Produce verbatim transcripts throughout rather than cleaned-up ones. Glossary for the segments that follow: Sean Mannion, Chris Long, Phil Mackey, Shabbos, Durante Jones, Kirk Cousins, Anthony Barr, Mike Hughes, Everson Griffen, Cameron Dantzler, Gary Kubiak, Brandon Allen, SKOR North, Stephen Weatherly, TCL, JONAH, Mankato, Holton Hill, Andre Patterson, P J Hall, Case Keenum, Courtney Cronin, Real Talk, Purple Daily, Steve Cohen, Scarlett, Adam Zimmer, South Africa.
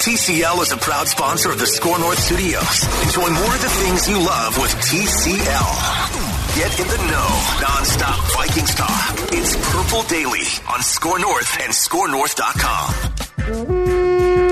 T C L is a proud sponsor of the SKOR North Studios. Enjoy more of the things you love with T C L. Get in the know, non-stop Vikings talk. It's Purple Daily on SKOR North and S K O R North dot com.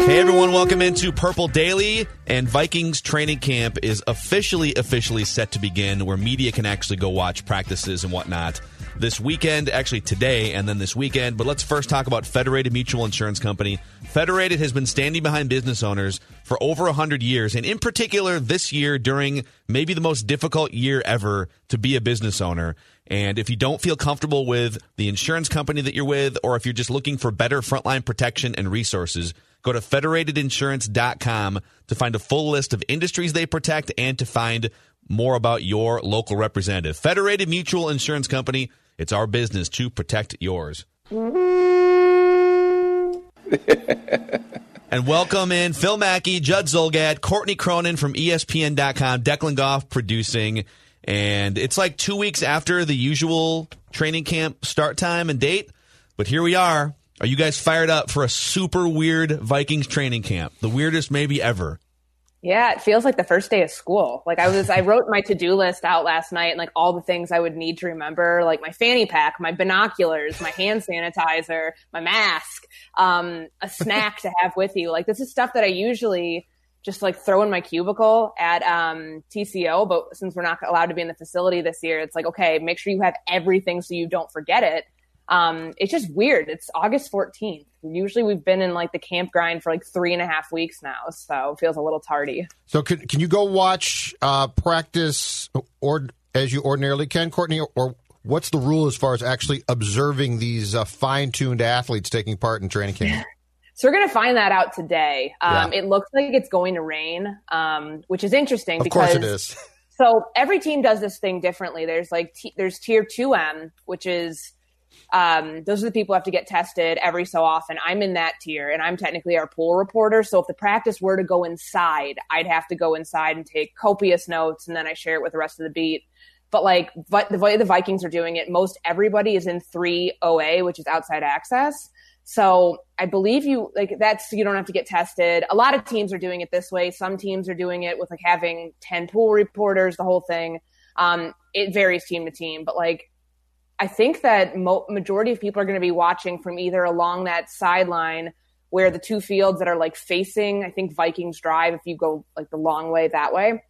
Hey everyone, welcome into Purple Daily. And Vikings training camp is officially, officially set to begin, where media can actually go watch practices and whatnot this weekend, actually today and then this weekend. But let's first talk about Federated Mutual Insurance Company. Federated has been standing behind business owners for over one hundred years, and in particular this year during maybe the most difficult year ever to be a business owner. And if you don't feel comfortable with the insurance company that you're with, or if you're just looking for better frontline protection and resources, go to Federated Insurance dot com to find a full list of industries they protect and to find more about your local representative. Federated Mutual Insurance Company. It's our business to protect yours. And welcome in Phil Mackey, Judd Zulgad, Courtney Cronin from E S P N dot com, Declan Goff producing. And it's like two weeks after the usual training camp start time and date, but here we are. Are you guys fired up for a super weird Vikings training camp? The weirdest maybe ever. Yeah, it feels like the first day of school. Like I was, I wrote my to-do list out last night and like all the things I would need to remember, like my fanny pack, my binoculars, my hand sanitizer, my mask, um, a snack to have with you. Like this is stuff that I usually just like throw in my cubicle at um, T C O. But since we're not allowed to be in the facility this year, it's like, okay, make sure you have everything so you don't forget it. Um, it's just weird. It's August fourteenth. Usually we've been in like the camp grind for like three and a half weeks now. So it feels a little tardy. So can, can you go watch uh, practice or as you ordinarily can, Courtney? Or what's the rule as far as actually observing these uh, fine-tuned athletes taking part in training camp? So we're going to find that out today. Um, yeah. It looks like it's going to rain, um, which is interesting. Of because- course it is. So every team does this thing differently. There's like t- there's tier two M, which is – Um, those are the people who have to get tested every so often. I'm in that tier, and I'm technically our pool reporter. So if the practice were to go inside, I'd have to go inside and take copious notes, and then I share it with the rest of the beat. But like but the way the Vikings are doing it, most everybody is in three O A, which is outside access. So I believe you like that's you don't have to get tested. A lot of teams are doing it this way. Some teams are doing it with like having ten pool reporters, the whole thing. Um, it varies team to team, but like. I think that mo- majority of people are going to be watching from either along that sideline where the two fields that are like facing, I think Vikings Drive, if you go like the long way that way.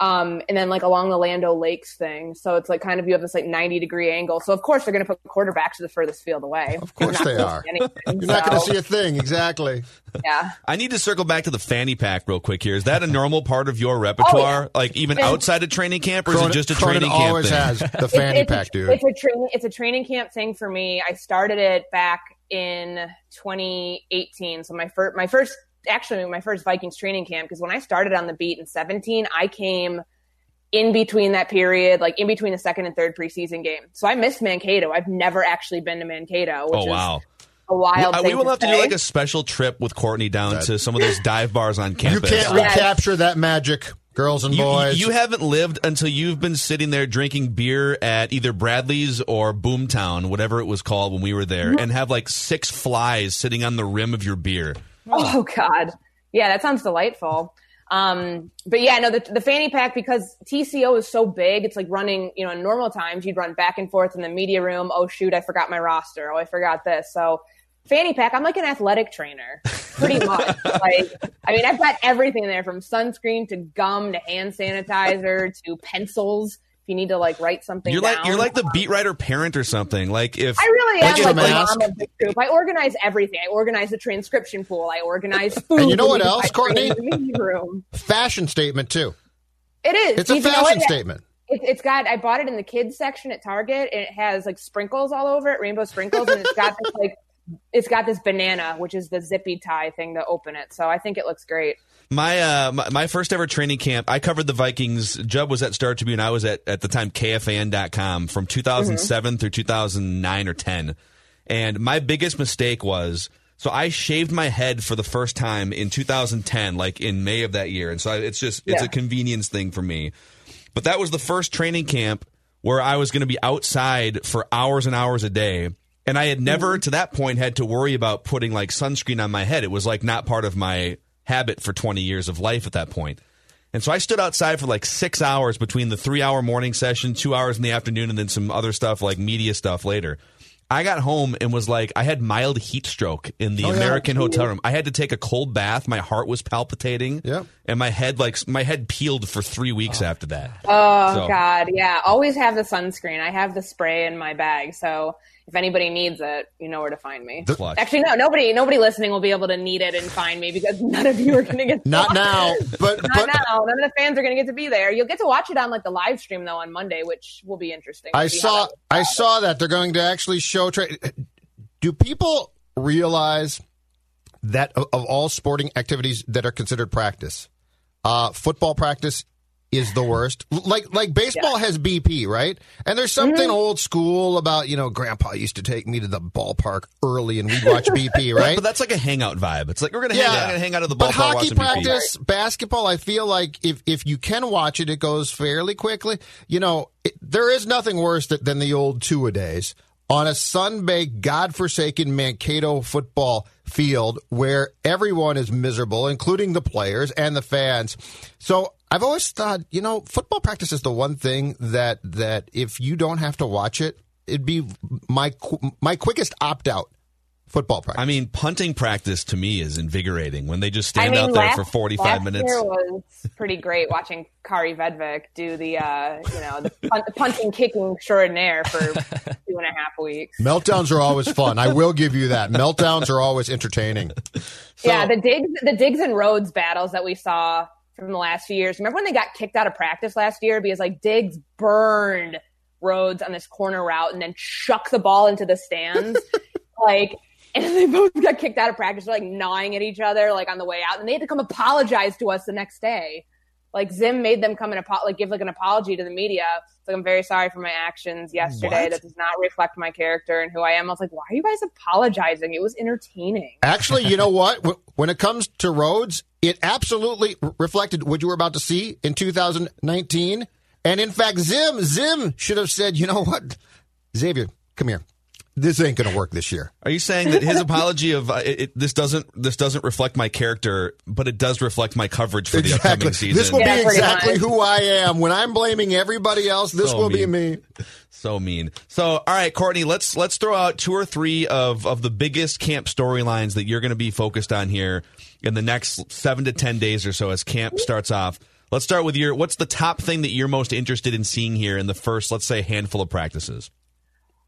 Um, and then like along the Lando Lakes thing. So it's like kind of, you have this like ninety degree angle. So of course they're going to put quarterbacks to the furthest field away. Of course they are. Anything, You're so. not going to see a thing. Exactly. Yeah. I need to circle back to the fanny pack real quick here. Is that a normal part of your repertoire? Oh, yeah. Like even and, outside of training camp, or Cronin, is it just a Cronin training camp always thing? Has the fanny it's, pack, it's, dude. It's a training, it's a training camp thing for me. I started it back in twenty eighteen. So my first, my first, Actually, my first Vikings training camp, because when I started on the beat in seventeen, I came in between that period, like in between the second and third preseason game. So I missed Mankato. I've never actually been to Mankato, which oh, wow. is a wild we, thing. We will to have say. to do like a special trip with Courtney down That's... to some of those dive bars on campus. You can't recapture that magic. Girls and you, boys. You haven't lived until you've been sitting there drinking beer at either Bradley's or Boomtown, whatever it was called when we were there, mm-hmm. and have like six flies sitting on the rim of your beer. Oh, God. Yeah, that sounds delightful. Um, but, yeah, no, the, the fanny pack, because T C O is so big, it's like running, you know, in normal times, you'd run back and forth in the media room. Oh, shoot, I forgot my roster. Oh, I forgot this. So fanny pack, I'm like an athletic trainer, pretty much. Like, I mean, I've got everything in there, from sunscreen to gum to hand sanitizer to pencils. If you need to, like, write something you're down. Like, you're like the beat writer parent or something. Like, if I really am like the mom of the group. I organize everything. I organize the transcription pool. I organize food. And you know what else, Courtney? Fashion statement too. It is. It's a fashion statement. It, it's got, I bought it in the kids section at Target, and it has like sprinkles all over it, rainbow sprinkles, and it's got this like, it's got this banana, which is the zippy tie thing to open it. So I think it looks great. My uh, my, my first ever training camp, I covered the Vikings. Judd was at Star Tribune. I was at, at the time, K F A N dot com, from two thousand seven mm-hmm. through two thousand nine or ten. And my biggest mistake was, so I shaved my head for the first time in two thousand ten, like in May of that year. And so I, it's just, it's yeah. a convenience thing for me. But that was the first training camp where I was going to be outside for hours and hours a day. And I had never, to that point, had to worry about putting like sunscreen on my head. It was like not part of my habit for twenty years of life at that point. And so I stood outside for like six hours between the three hour morning session, two hours in the afternoon, and then some other stuff like media stuff later. I got home and was like, I had mild heat stroke in the oh, American yeah. hotel room. I had to take a cold bath. My heart was palpitating. Yeah. And my head, like, my head peeled for three weeks oh. after that. Oh, so. God. Yeah. Always have the sunscreen. I have the spray in my bag. So if anybody needs it, you know where to find me. The- Actually, no, nobody nobody listening will be able to need it and find me, because none of you are going to get to Not now. But, Not but, now. None of the fans are going to get to be there. You'll get to watch it on, like, the live stream, though, on Monday, which will be interesting. I saw I saw that. They're going to actually show tra- – do people realize that of, of all sporting activities that are considered practice, uh, football practice is the worst. Like like baseball yeah. has B P, right? And there's something mm-hmm. old school about, you know, Grandpa used to take me to the ballpark early and we'd watch B P, right? But that's like a hangout vibe. It's like, we're going to yeah. hang, hang out at the ballpark. But hockey practice, B P. Basketball, I feel like if, if you can watch it, it goes fairly quickly. You know, it, there is nothing worse that, than the old two-a-days on a sunbaked, godforsaken Mankato football field where everyone is miserable, including the players and the fans. So I've always thought, you know, football practice is the one thing that that if you don't have to watch it, it'd be my my quickest opt-out. Football practice. I mean, punting practice to me is invigorating when they just stand I mean, out there last, for forty-five minutes. Last year was pretty great watching Kaare Vedvik do the, uh, you know, the, punt, the punting kicking extraordinaire for two and a half weeks. Meltdowns are always fun. I will give you that. Meltdowns are always entertaining. So, yeah, the Diggs, the Diggs and Rhodes battles that we saw from the last few years. Remember when they got kicked out of practice last year because, like, Diggs burned Rhodes on this corner route and then chucked the ball into the stands? Like, and they both got kicked out of practice. They're, like, gnawing at each other, like, on the way out. And they had to come apologize to us the next day. Like, Zim made them come and, like, give, like, an apology to the media. It's like, I'm very sorry for my actions yesterday. What? That does not reflect my character and who I am. I was like, why are you guys apologizing? It was entertaining. Actually, you know what? When it comes to Rhodes, it absolutely reflected what you were about to see in two thousand nineteen. And, in fact, Zim, Zim should have said, you know what? Xavier, come here. This ain't going to work this year. Are you saying that his apology of uh, it, it, this doesn't this doesn't reflect my character, but it does reflect my coverage for exactly. the upcoming season? This will yeah, be exactly who I am. When I'm blaming everybody else, this so will mean. be me. So mean. So, all right, Courtney, let's let's throw out two or three of, of the biggest camp storylines that you're going to be focused on here in the next seven to ten days or so as camp starts off. Let's start with your, what's the top thing that you're most interested in seeing here in the first, let's say, handful of practices?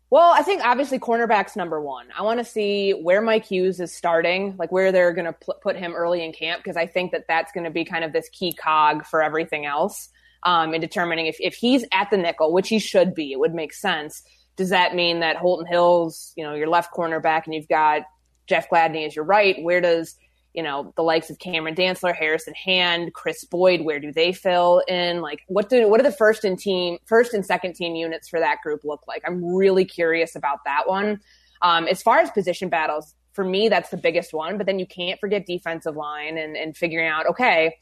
Well, I think obviously cornerback's number one. I want to see where Mike Hughes is starting, like where they're going to pl- put him early in camp, because I think that that's going to be kind of this key cog for everything else um, in determining if, if he's at the nickel, which he should be. It would make sense. Does that mean that Holton Hill's, you know, your left cornerback and you've got Jeff Gladney as your right? Where does, you know, the likes of Cameron Dantzler, Harrison Hand, Chris Boyd, where do they fill in? Like, what do what do the first and team, first and second team units for that group look like? I'm really curious about that one. Um, as far as position battles, for me, that's the biggest one. But then you can't forget defensive line and, and figuring out, okay,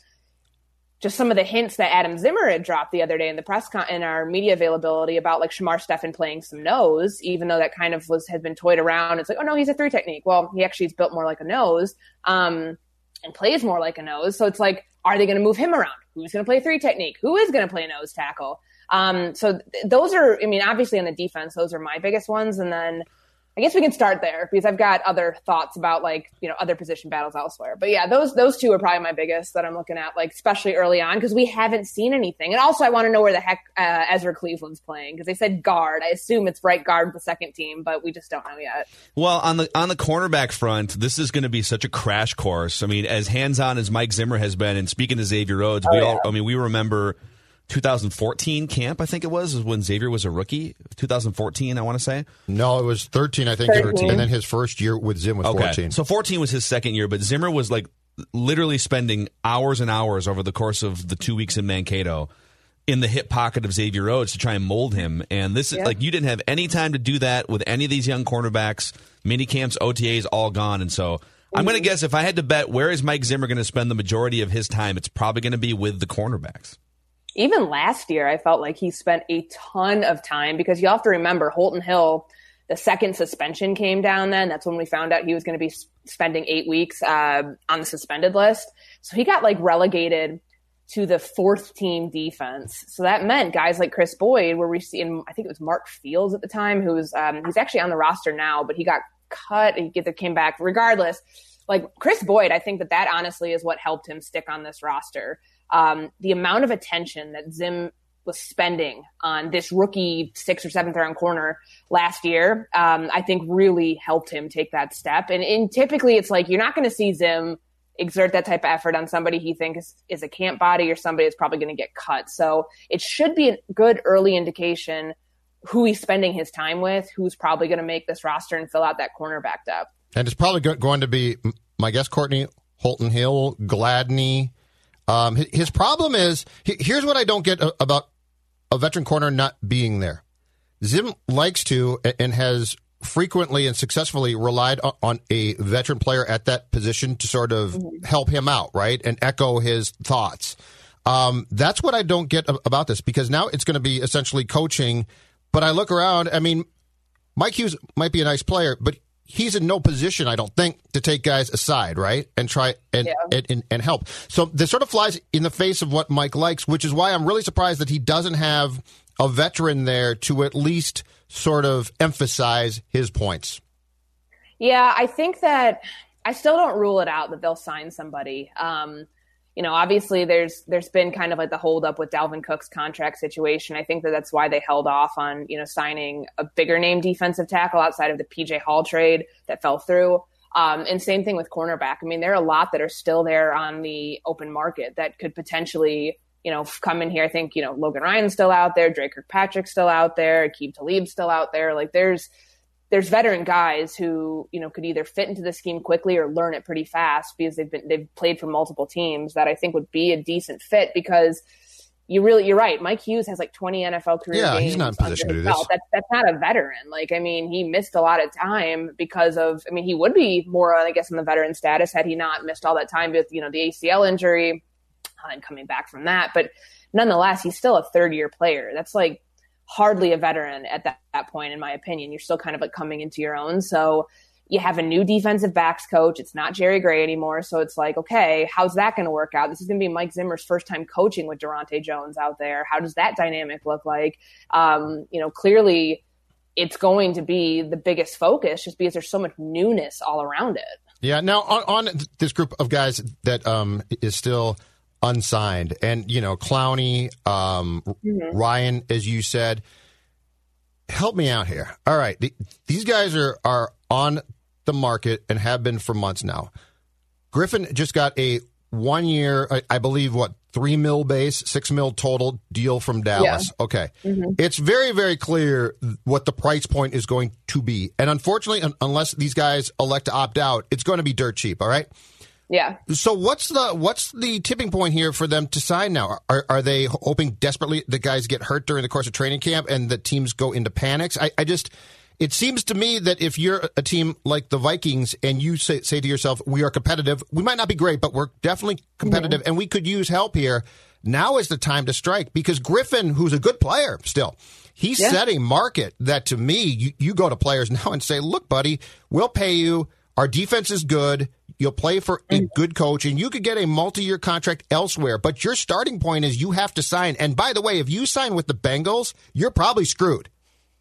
just some of the hints that Adam Zimmer had dropped the other day in the press con- in our media availability about, like, Shamar Stephen playing some nose, even though that kind of was had been toyed around. It's like, oh no, he's a three technique. Well, he actually is built more like a nose um, and plays more like a nose. So it's like, are they going to move him around? Who's going to play three technique? Who is going to play a nose tackle? Um, so th- those are, I mean, obviously on the defense, those are my biggest ones. And then I guess we can start there because I've got other thoughts about, like, you know, other position battles elsewhere. But yeah, those those two are probably my biggest that I'm looking at, like, especially early on, because we haven't seen anything. And also I want to know where the heck uh, Ezra Cleveland's playing, because they said guard. I assume it's right guard with the second team, but we just don't know yet. Well, on the on the cornerback front, this is going to be such a crash course. I mean, as hands-on as Mike Zimmer has been, and speaking to Xavier Rhodes, oh, we yeah. all, I mean, we remember twenty fourteen camp, I think it was, was when Xavier was a rookie. twenty fourteen, I want to say. No, it was thirteen, I think. thirteen. And then his first year with Zim was okay. fourteen. So fourteen was his second year, but Zimmer was, like, literally spending hours and hours over the course of the two weeks in Mankato in the hip pocket of Xavier Rhodes to try and mold him. And this is yeah. like, you didn't have any time to do that with any of these young cornerbacks. Mini camps, O T As, all gone. And so mm-hmm. I'm going to guess, if I had to bet, where is Mike Zimmer going to spend the majority of his time? It's probably going to be with the cornerbacks. Even last year, I felt like he spent a ton of time, because you have to remember Holton Hill, the second suspension came down then. That's when we found out he was going to be spending eight weeks uh, on the suspended list. So he got, like, relegated to the fourth team defense. So that meant guys like Chris Boyd were receiving, I think it was Mark Fields at the time, who was um, he's actually on the roster now, but he got cut and he came back regardless. Like, Chris Boyd, I think that that honestly is what helped him stick on this roster. Um, the amount of attention that Zim was spending on this rookie sixth or seventh round corner last year, um, I think really helped him take that step. And, and typically it's like, you're not going to see Zim exert that type of effort on somebody he thinks is, is a camp body or somebody that's probably going to get cut. So it should be a good early indication who he's spending his time with, who's probably going to make this roster and fill out that cornerback depth. And it's probably go- going to be, my guess, Courtney, Holton Hill, Gladney. Um, his problem is, here's what I don't get about a veteran corner not being there. Zim likes to and has frequently and successfully relied on a veteran player at that position to sort of help him out, right, and echo his thoughts. Um, that's what I don't get about this, because now it's going to be essentially coaching. But I look around, I mean, Mike Hughes might be a nice player, but he's in no position, I don't think, to take guys aside, right, and try and, yeah. and, and, and help. So this sort of flies in the face of what Mike likes, which is why I'm really surprised that he doesn't have a veteran there to at least sort of emphasize his points. Yeah, I think that I still don't rule it out that they'll sign somebody. Um, you know, obviously there's there's been kind of like the holdup with Dalvin Cook's contract situation. I think that that's why they held off on, you know, signing a bigger name defensive tackle outside of the P J Hall trade that fell through. Um, and same thing with cornerback. I mean, there are a lot that are still there on the open market that could potentially, you know, come in here. I think, you know, Logan Ryan's still out there. Drake Kirkpatrick's still out there. Aqib Talib's still out there. Like, there's there's veteran guys who, you know, could either fit into the scheme quickly or learn it pretty fast because they've been, they've played for multiple teams, that I think would be a decent fit, because you really, you're right. Mike Hughes has like twenty N F L career yeah, games. Yeah, he's not in position to do this. That's, that's not a veteran. Like, I mean, he missed a lot of time because of, I mean, he would be more, I guess, in the veteran status had he not missed all that time with, you know, the A C L injury and coming back from that. But nonetheless, he's still a third year player. That's like, hardly a veteran at that, that point, in my opinion. You're still kind of like coming into your own. So you have a new defensive backs coach. It's not Jerry Gray anymore. So it's like, okay, how's that going to work out? This is going to be Mike Zimmer's first time coaching with Durante Jones out there. How does that dynamic look like? Um, you know, clearly it's going to be the biggest focus just because there's so much newness all around it. Yeah. Now on, on this group of guys that um, is still unsigned, and, you know, Clowney, um, mm-hmm. Ryan, as you said, help me out here. All right. The, these guys are, are on the market and have been for months now. Griffen just got a one year, I, I believe, what, three mil base, six mil total deal from Dallas. Yeah. Okay. Mm-hmm. It's very, very clear what the price point is going to be. And unfortunately, un- unless these guys elect to opt out, it's going to be dirt cheap. All right. Yeah. So what's the what's the tipping point here for them to sign now? Are are they hoping desperately the guys get hurt during the course of training camp and the teams go into panics? I, I just it seems to me that if you're a team like the Vikings and you say, say to yourself, we are competitive, we might not be great, but we're definitely competitive mm-hmm. and we could use help here. Now is the time to strike, because Griffen, who's a good player still, he yeah. set a market that, to me, you, you go to players now and say, look, buddy, we'll pay you. Our defense is good. You'll play for a good coach, and you could get a multi-year contract elsewhere. But your starting point is you have to sign. And by the way, if you sign with the Bengals, you're probably screwed.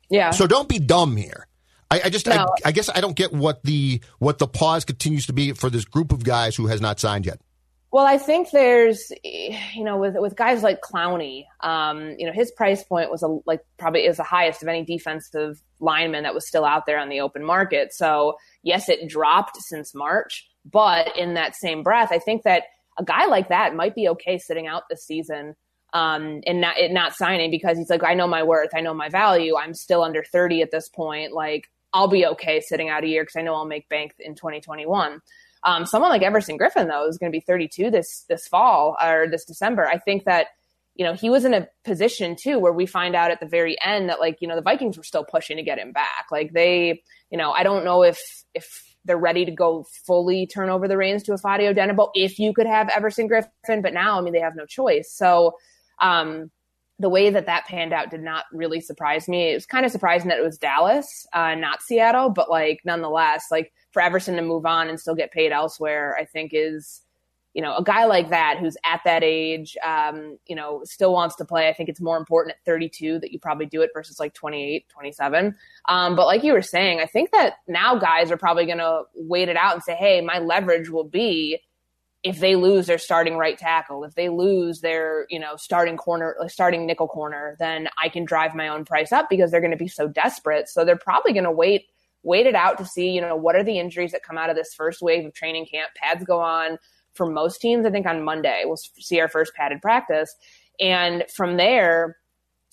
Yeah. So don't be dumb here. I, I just, no. I, I guess I don't get what the what the pause continues to be for this group of guys who has not signed yet. Well, I think there's, you know, with with guys like Clowney, um, you know, his price point was a, like probably is the highest of any defensive lineman that was still out there on the open market. So yes, it dropped since March, but in that same breath, I think that a guy like that might be okay sitting out this season um, and not it not signing because he's like, I know my worth, I know my value, I'm still under thirty at this point. Like I'll be okay sitting out a year because I know I'll make bank in twenty twenty-one. Um, someone like Everson Griffen, though, is going to be thirty-two this this fall or this December. I think that, you know, he was in a position, too, where we find out at the very end that, like, you know, the Vikings were still pushing to get him back. Like they, you know, I don't know if if they're ready to go fully turn over the reins to Ofadio Odenigbo if you could have Everson Griffen. But now, I mean, they have no choice. So um, the way that that panned out did not really surprise me. It was kind of surprising that it was Dallas, uh, not Seattle. But, like, nonetheless, like, for Everson to move on and still get paid elsewhere, I think is, you know, a guy like that who's at that age, um, you know, still wants to play. I think it's more important at thirty-two that you probably do it versus like twenty-eight, twenty-seven. Um, but like you were saying, I think that now guys are probably going to wait it out and say, hey, my leverage will be if they lose their starting right tackle, if they lose their, you know, starting corner, starting nickel corner, then I can drive my own price up because they're going to be so desperate. So they're probably going to wait Wait it out to see, you know, what are the injuries that come out of this first wave of training camp. Pads go on for most teams. I think on Monday we'll see our first padded practice. And from there,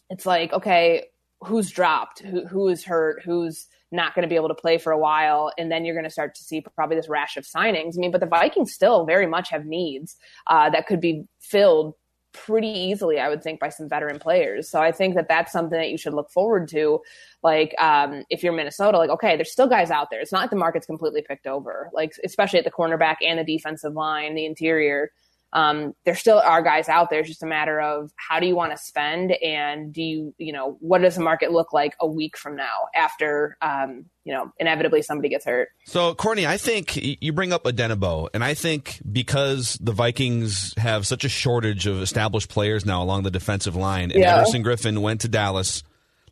it's like, okay, who's dropped? Who, who is hurt? Who's not going to be able to play for a while? And then you're going to start to see probably this rash of signings. I mean, but the Vikings still very much have needs uh, that could be filled pretty easily, I would think, by some veteran players. So I think that that's something that you should look forward to. Like um, if you're Minnesota, like, okay, there's still guys out there. It's not like the market's completely picked over, like, especially at the cornerback and the defensive line, the interior. Um, there still are guys out there. It's just a matter of how do you want to spend? And do you, you know, what does the market look like a week from now after, um, you know, inevitably somebody gets hurt? So, Courtney, I think you bring up Odenigbo, and I think because the Vikings have such a shortage of established players now along the defensive line, and yeah. Everson Griffen went to Dallas,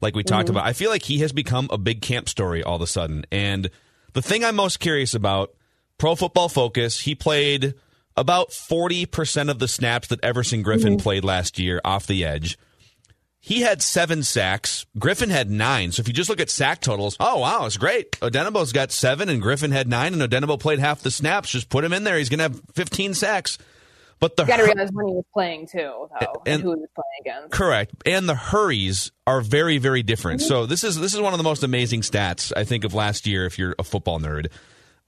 like we talked mm-hmm. about, I feel like he has become a big camp story all of a sudden. And the thing I'm most curious about, Pro Football Focus, he played about forty percent of the snaps that Everson Griffen mm-hmm. played last year off the edge. He had seven sacks. Griffen had nine. So if you just look at sack totals, oh, wow, it's great. Odenigbo's got seven and Griffen had nine, and Odenigbo played half the snaps. Just put him in there. He's going to have fifteen sacks. But the you got to realize when he was playing, too, though, and, and who he was playing against. Correct. And the hurries are very, very different. Mm-hmm. So this is this is one of the most amazing stats, I think, of last year if you're a football nerd.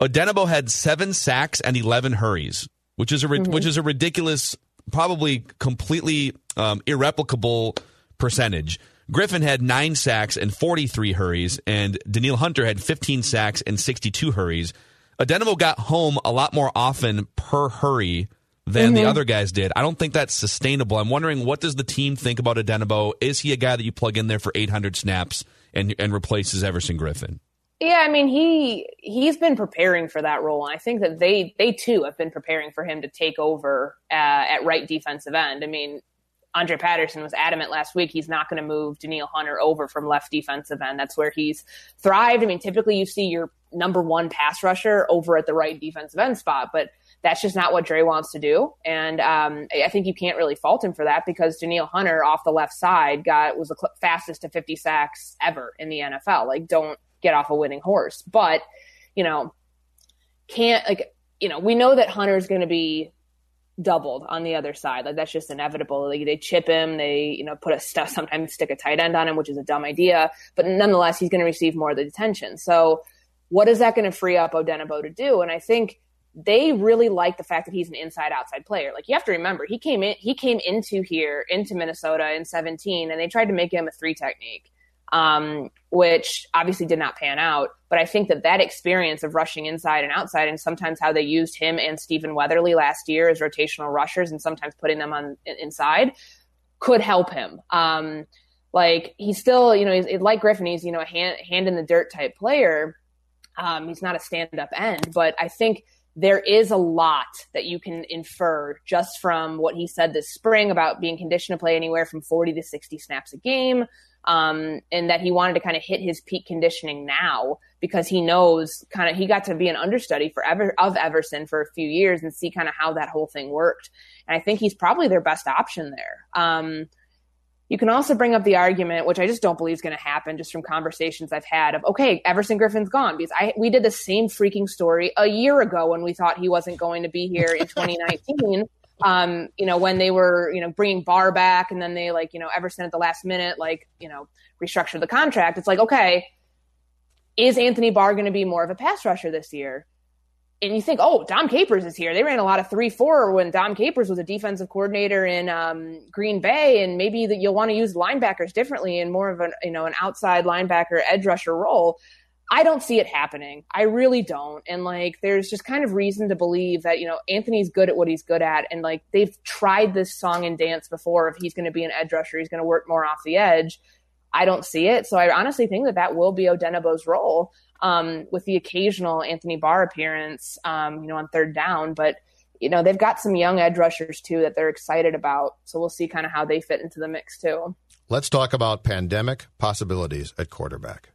Odenigbo had seven sacks and eleven hurries. Which is a mm-hmm. which is a ridiculous, probably completely um, irreplicable percentage. Griffen had nine sacks and forty-three hurries, and Danielle Hunter had fifteen sacks and sixty-two hurries. Odenigbo got home a lot more often per hurry than mm-hmm. the other guys did. I don't think that's sustainable. I'm wondering, what does the team think about Odenigbo? Is he a guy that you plug in there for eight hundred snaps and and replaces Everson Griffen? Yeah, I mean, he, he's been preparing for that role, and I think that they, they too have been preparing for him to take over uh, at right defensive end. I mean, Andre Patterson was adamant last week he's not going to move Danielle Hunter over from left defensive end. That's where he's thrived. I mean, typically you see your number one pass rusher over at the right defensive end spot, but that's just not what Dre wants to do. And um, I think you can't really fault him for that because Danielle Hunter off the left side got was the fastest to fifty sacks ever in the N F L. Like, don't get off a winning horse. But, you know, can't, like, you know, we know that Hunter's going to be doubled on the other side. Like, that's just inevitable. Like, they chip him, they, you know, put a stuff, sometimes stick a tight end on him, which is a dumb idea, but nonetheless, he's going to receive more of the attention. So what is that going to free up Odenigbo to do? And I think they really like the fact that he's an inside outside player. Like, you have to remember, he came in, he came into here, into Minnesota in seventeen, and they tried to make him a three technique. Um, which obviously did not pan out. But I think that that experience of rushing inside and outside, and sometimes how they used him and Stephen Weatherly last year as rotational rushers and sometimes putting them on inside, could help him. Um, like, he's still, you know, he's, like Griffen, he's, you know, a hand, hand in the dirt type player. Um, he's not a stand-up end, but I think there is a lot that you can infer just from what he said this spring about being conditioned to play anywhere from forty to sixty snaps a game. um, and that he wanted to kind of hit his peak conditioning now because he knows kind of he got to be an understudy for ever of Everson for a few years and see kind of how that whole thing worked. And I think he's probably their best option there. Um, You can also bring up the argument, which I just don't believe is going to happen just from conversations I've had of, okay, Everson Griffin's gone because I we did the same freaking story a year ago when we thought he wasn't going to be here in twenty nineteen, um, you know, when they were, you know, bringing Barr back and then they like, you know, Everson at the last minute, like, you know, restructured the contract. It's like, okay, is Anthony Barr going to be more of a pass rusher this year? And you think, oh, Dom Capers is here. They ran a lot of three four when Dom Capers was a defensive coordinator in um, Green Bay, and maybe that you'll want to use linebackers differently in more of an, you know, an outside linebacker edge rusher role. I don't see it happening. I really don't. And, like, there's just kind of reason to believe that, you know, Anthony's good at what he's good at, and, like, they've tried this song and dance before if he's going to be an edge rusher, he's going to work more off the edge. I don't see it. So I honestly think that that will be Odenigbo's role. Um, with the occasional Anthony Barr appearance, um, you know, on third down. But, you know, they've got some young edge rushers, too, that they're excited about. So we'll see kind of how they fit into the mix, too. Let's talk about pandemic possibilities at quarterback.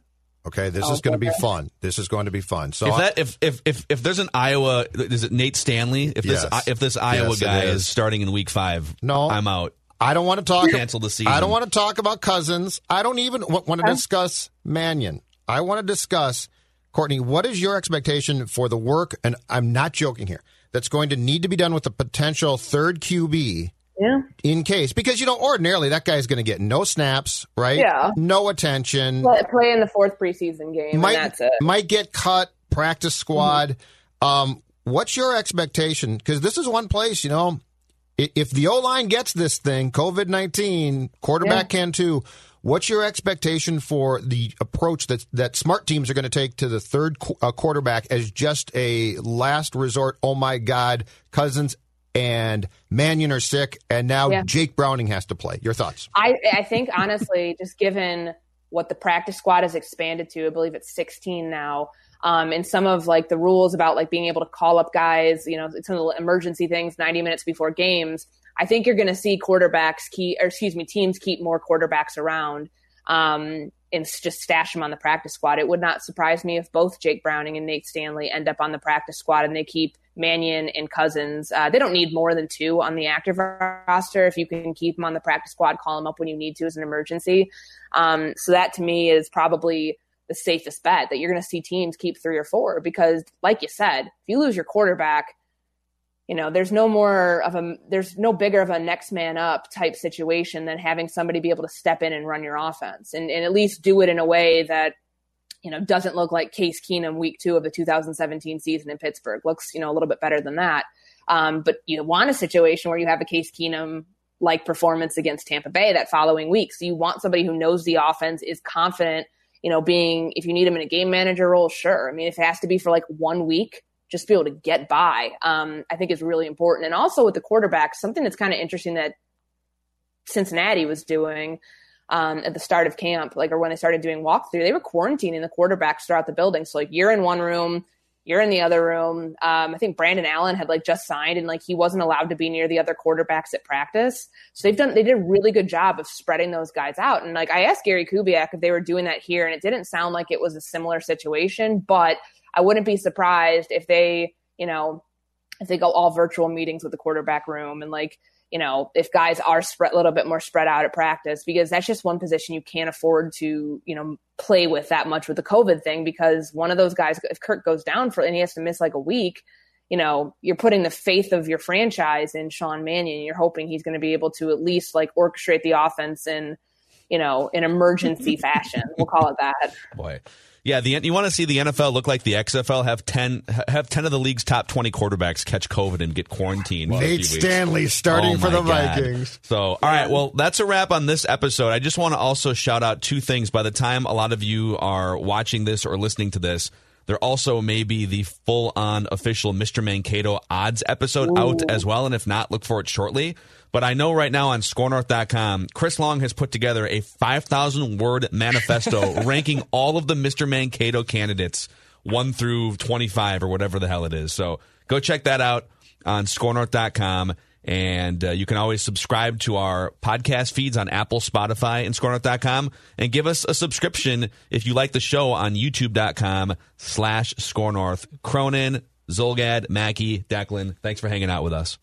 Okay, this oh, is going to be fun. This is going to be fun. So if that if if if, if there's an Iowa, is it Nate Stanley? If this yes. if this Iowa yes, guy is. is starting in week five, no, I'm out. I don't want to talk. Cancel the season. I don't want to talk about Cousins. I don't even want to okay. discuss Mannion. I want to discuss. Courtney, what is your expectation for the work, and I'm not joking here, that's going to need to be done with a potential third Q B yeah. in case? Because, you know, ordinarily that guy's going to get no snaps, right? Yeah. No attention. Play in the fourth preseason game, might, and that's it. Might get cut, practice squad. Mm-hmm. Um, what's your expectation? Because this is one place, you know, if the O-line gets this thing, covid nineteen, quarterback yeah. can too. What's your expectation for the approach that that smart teams are going to take to the third qu- uh, quarterback as just a last resort? Oh, my God, Cousins and Mannion are sick, and now yeah. Jake Browning has to play. Your thoughts? I, I think, honestly, just given what the practice squad has expanded to, I believe it's sixteen now, um, and some of like the rules about like being able to call up guys, you know, some of the emergency things ninety minutes before games, I think you're going to see quarterbacks keep, or excuse me, teams keep more quarterbacks around um, and just stash them on the practice squad. It would not surprise me if both Jake Browning and Nate Stanley end up on the practice squad and they keep Mannion and Cousins. Uh, they don't need more than two on the active roster. If you can keep them on the practice squad, call them up when you need to as an emergency. Um, so that to me is probably the safest bet, that you're going to see teams keep three or four, because like you said, if you lose your quarterback, you know, there's no more of a, there's no bigger of a next man up type situation than having somebody be able to step in and run your offense and, and at least do it in a way that, you know, doesn't look like Case Keenum week two of the two thousand seventeen season in Pittsburgh. Looks, you know, a little bit better than that. Um, but you want a situation where you have a Case Keenum like performance against Tampa Bay that following week. So you want somebody who knows the offense, is confident, you know, being, if you need him in a game manager role, sure. I mean, if it has to be for like one week, just be able to get by, um, I think is really important. And also with the quarterbacks, something that's kind of interesting that Cincinnati was doing um, at the start of camp, like, or when they started doing walkthrough, they were quarantining the quarterbacks throughout the building. So like you're in one room, you're in the other room. Um, I think Brandon Allen had like just signed and like he wasn't allowed to be near the other quarterbacks at practice. So they've done, they did a really good job of spreading those guys out. And like I asked Gary Kubiak if they were doing that here, and it didn't sound like it was a similar situation, but I wouldn't be surprised if they, you know, if they go all virtual meetings with the quarterback room, and like, you know, if guys are spread a little bit more spread out at practice, because that's just one position you can't afford to, you know, play with that much with the COVID thing, because one of those guys, if Kirk goes down for and he has to miss like a week, you know, you're putting the faith of your franchise in Sean Mannion. You're hoping he's going to be able to at least like orchestrate the offense in, you know, in emergency fashion. We'll call it that. Boy. Yeah, the you want to see the N F L look like the X F L, have ten have ten of the league's top twenty quarterbacks catch COVID and get quarantined. Well, Nate Stanley starting oh for the God. Vikings. So, all right, well, that's a wrap on this episode. I just want to also shout out two things. By the time a lot of you are watching this or listening to this, there also may be the full-on official Mister Mankato odds episode Ooh. out as well, and if not, look for it shortly. But I know right now on SKOR North dot com, Chris Long has put together a five thousand word manifesto ranking all of the Mister Mankato candidates, one through twenty-five or whatever the hell it is. So go check that out on SKOR North dot com. And uh, you can always subscribe to our podcast feeds on Apple, Spotify, and SKOR North dot com. And give us a subscription if you like the show on YouTube dot com slash SKOR North. Cronin, Zulgad, Mackey, Declan, thanks for hanging out with us.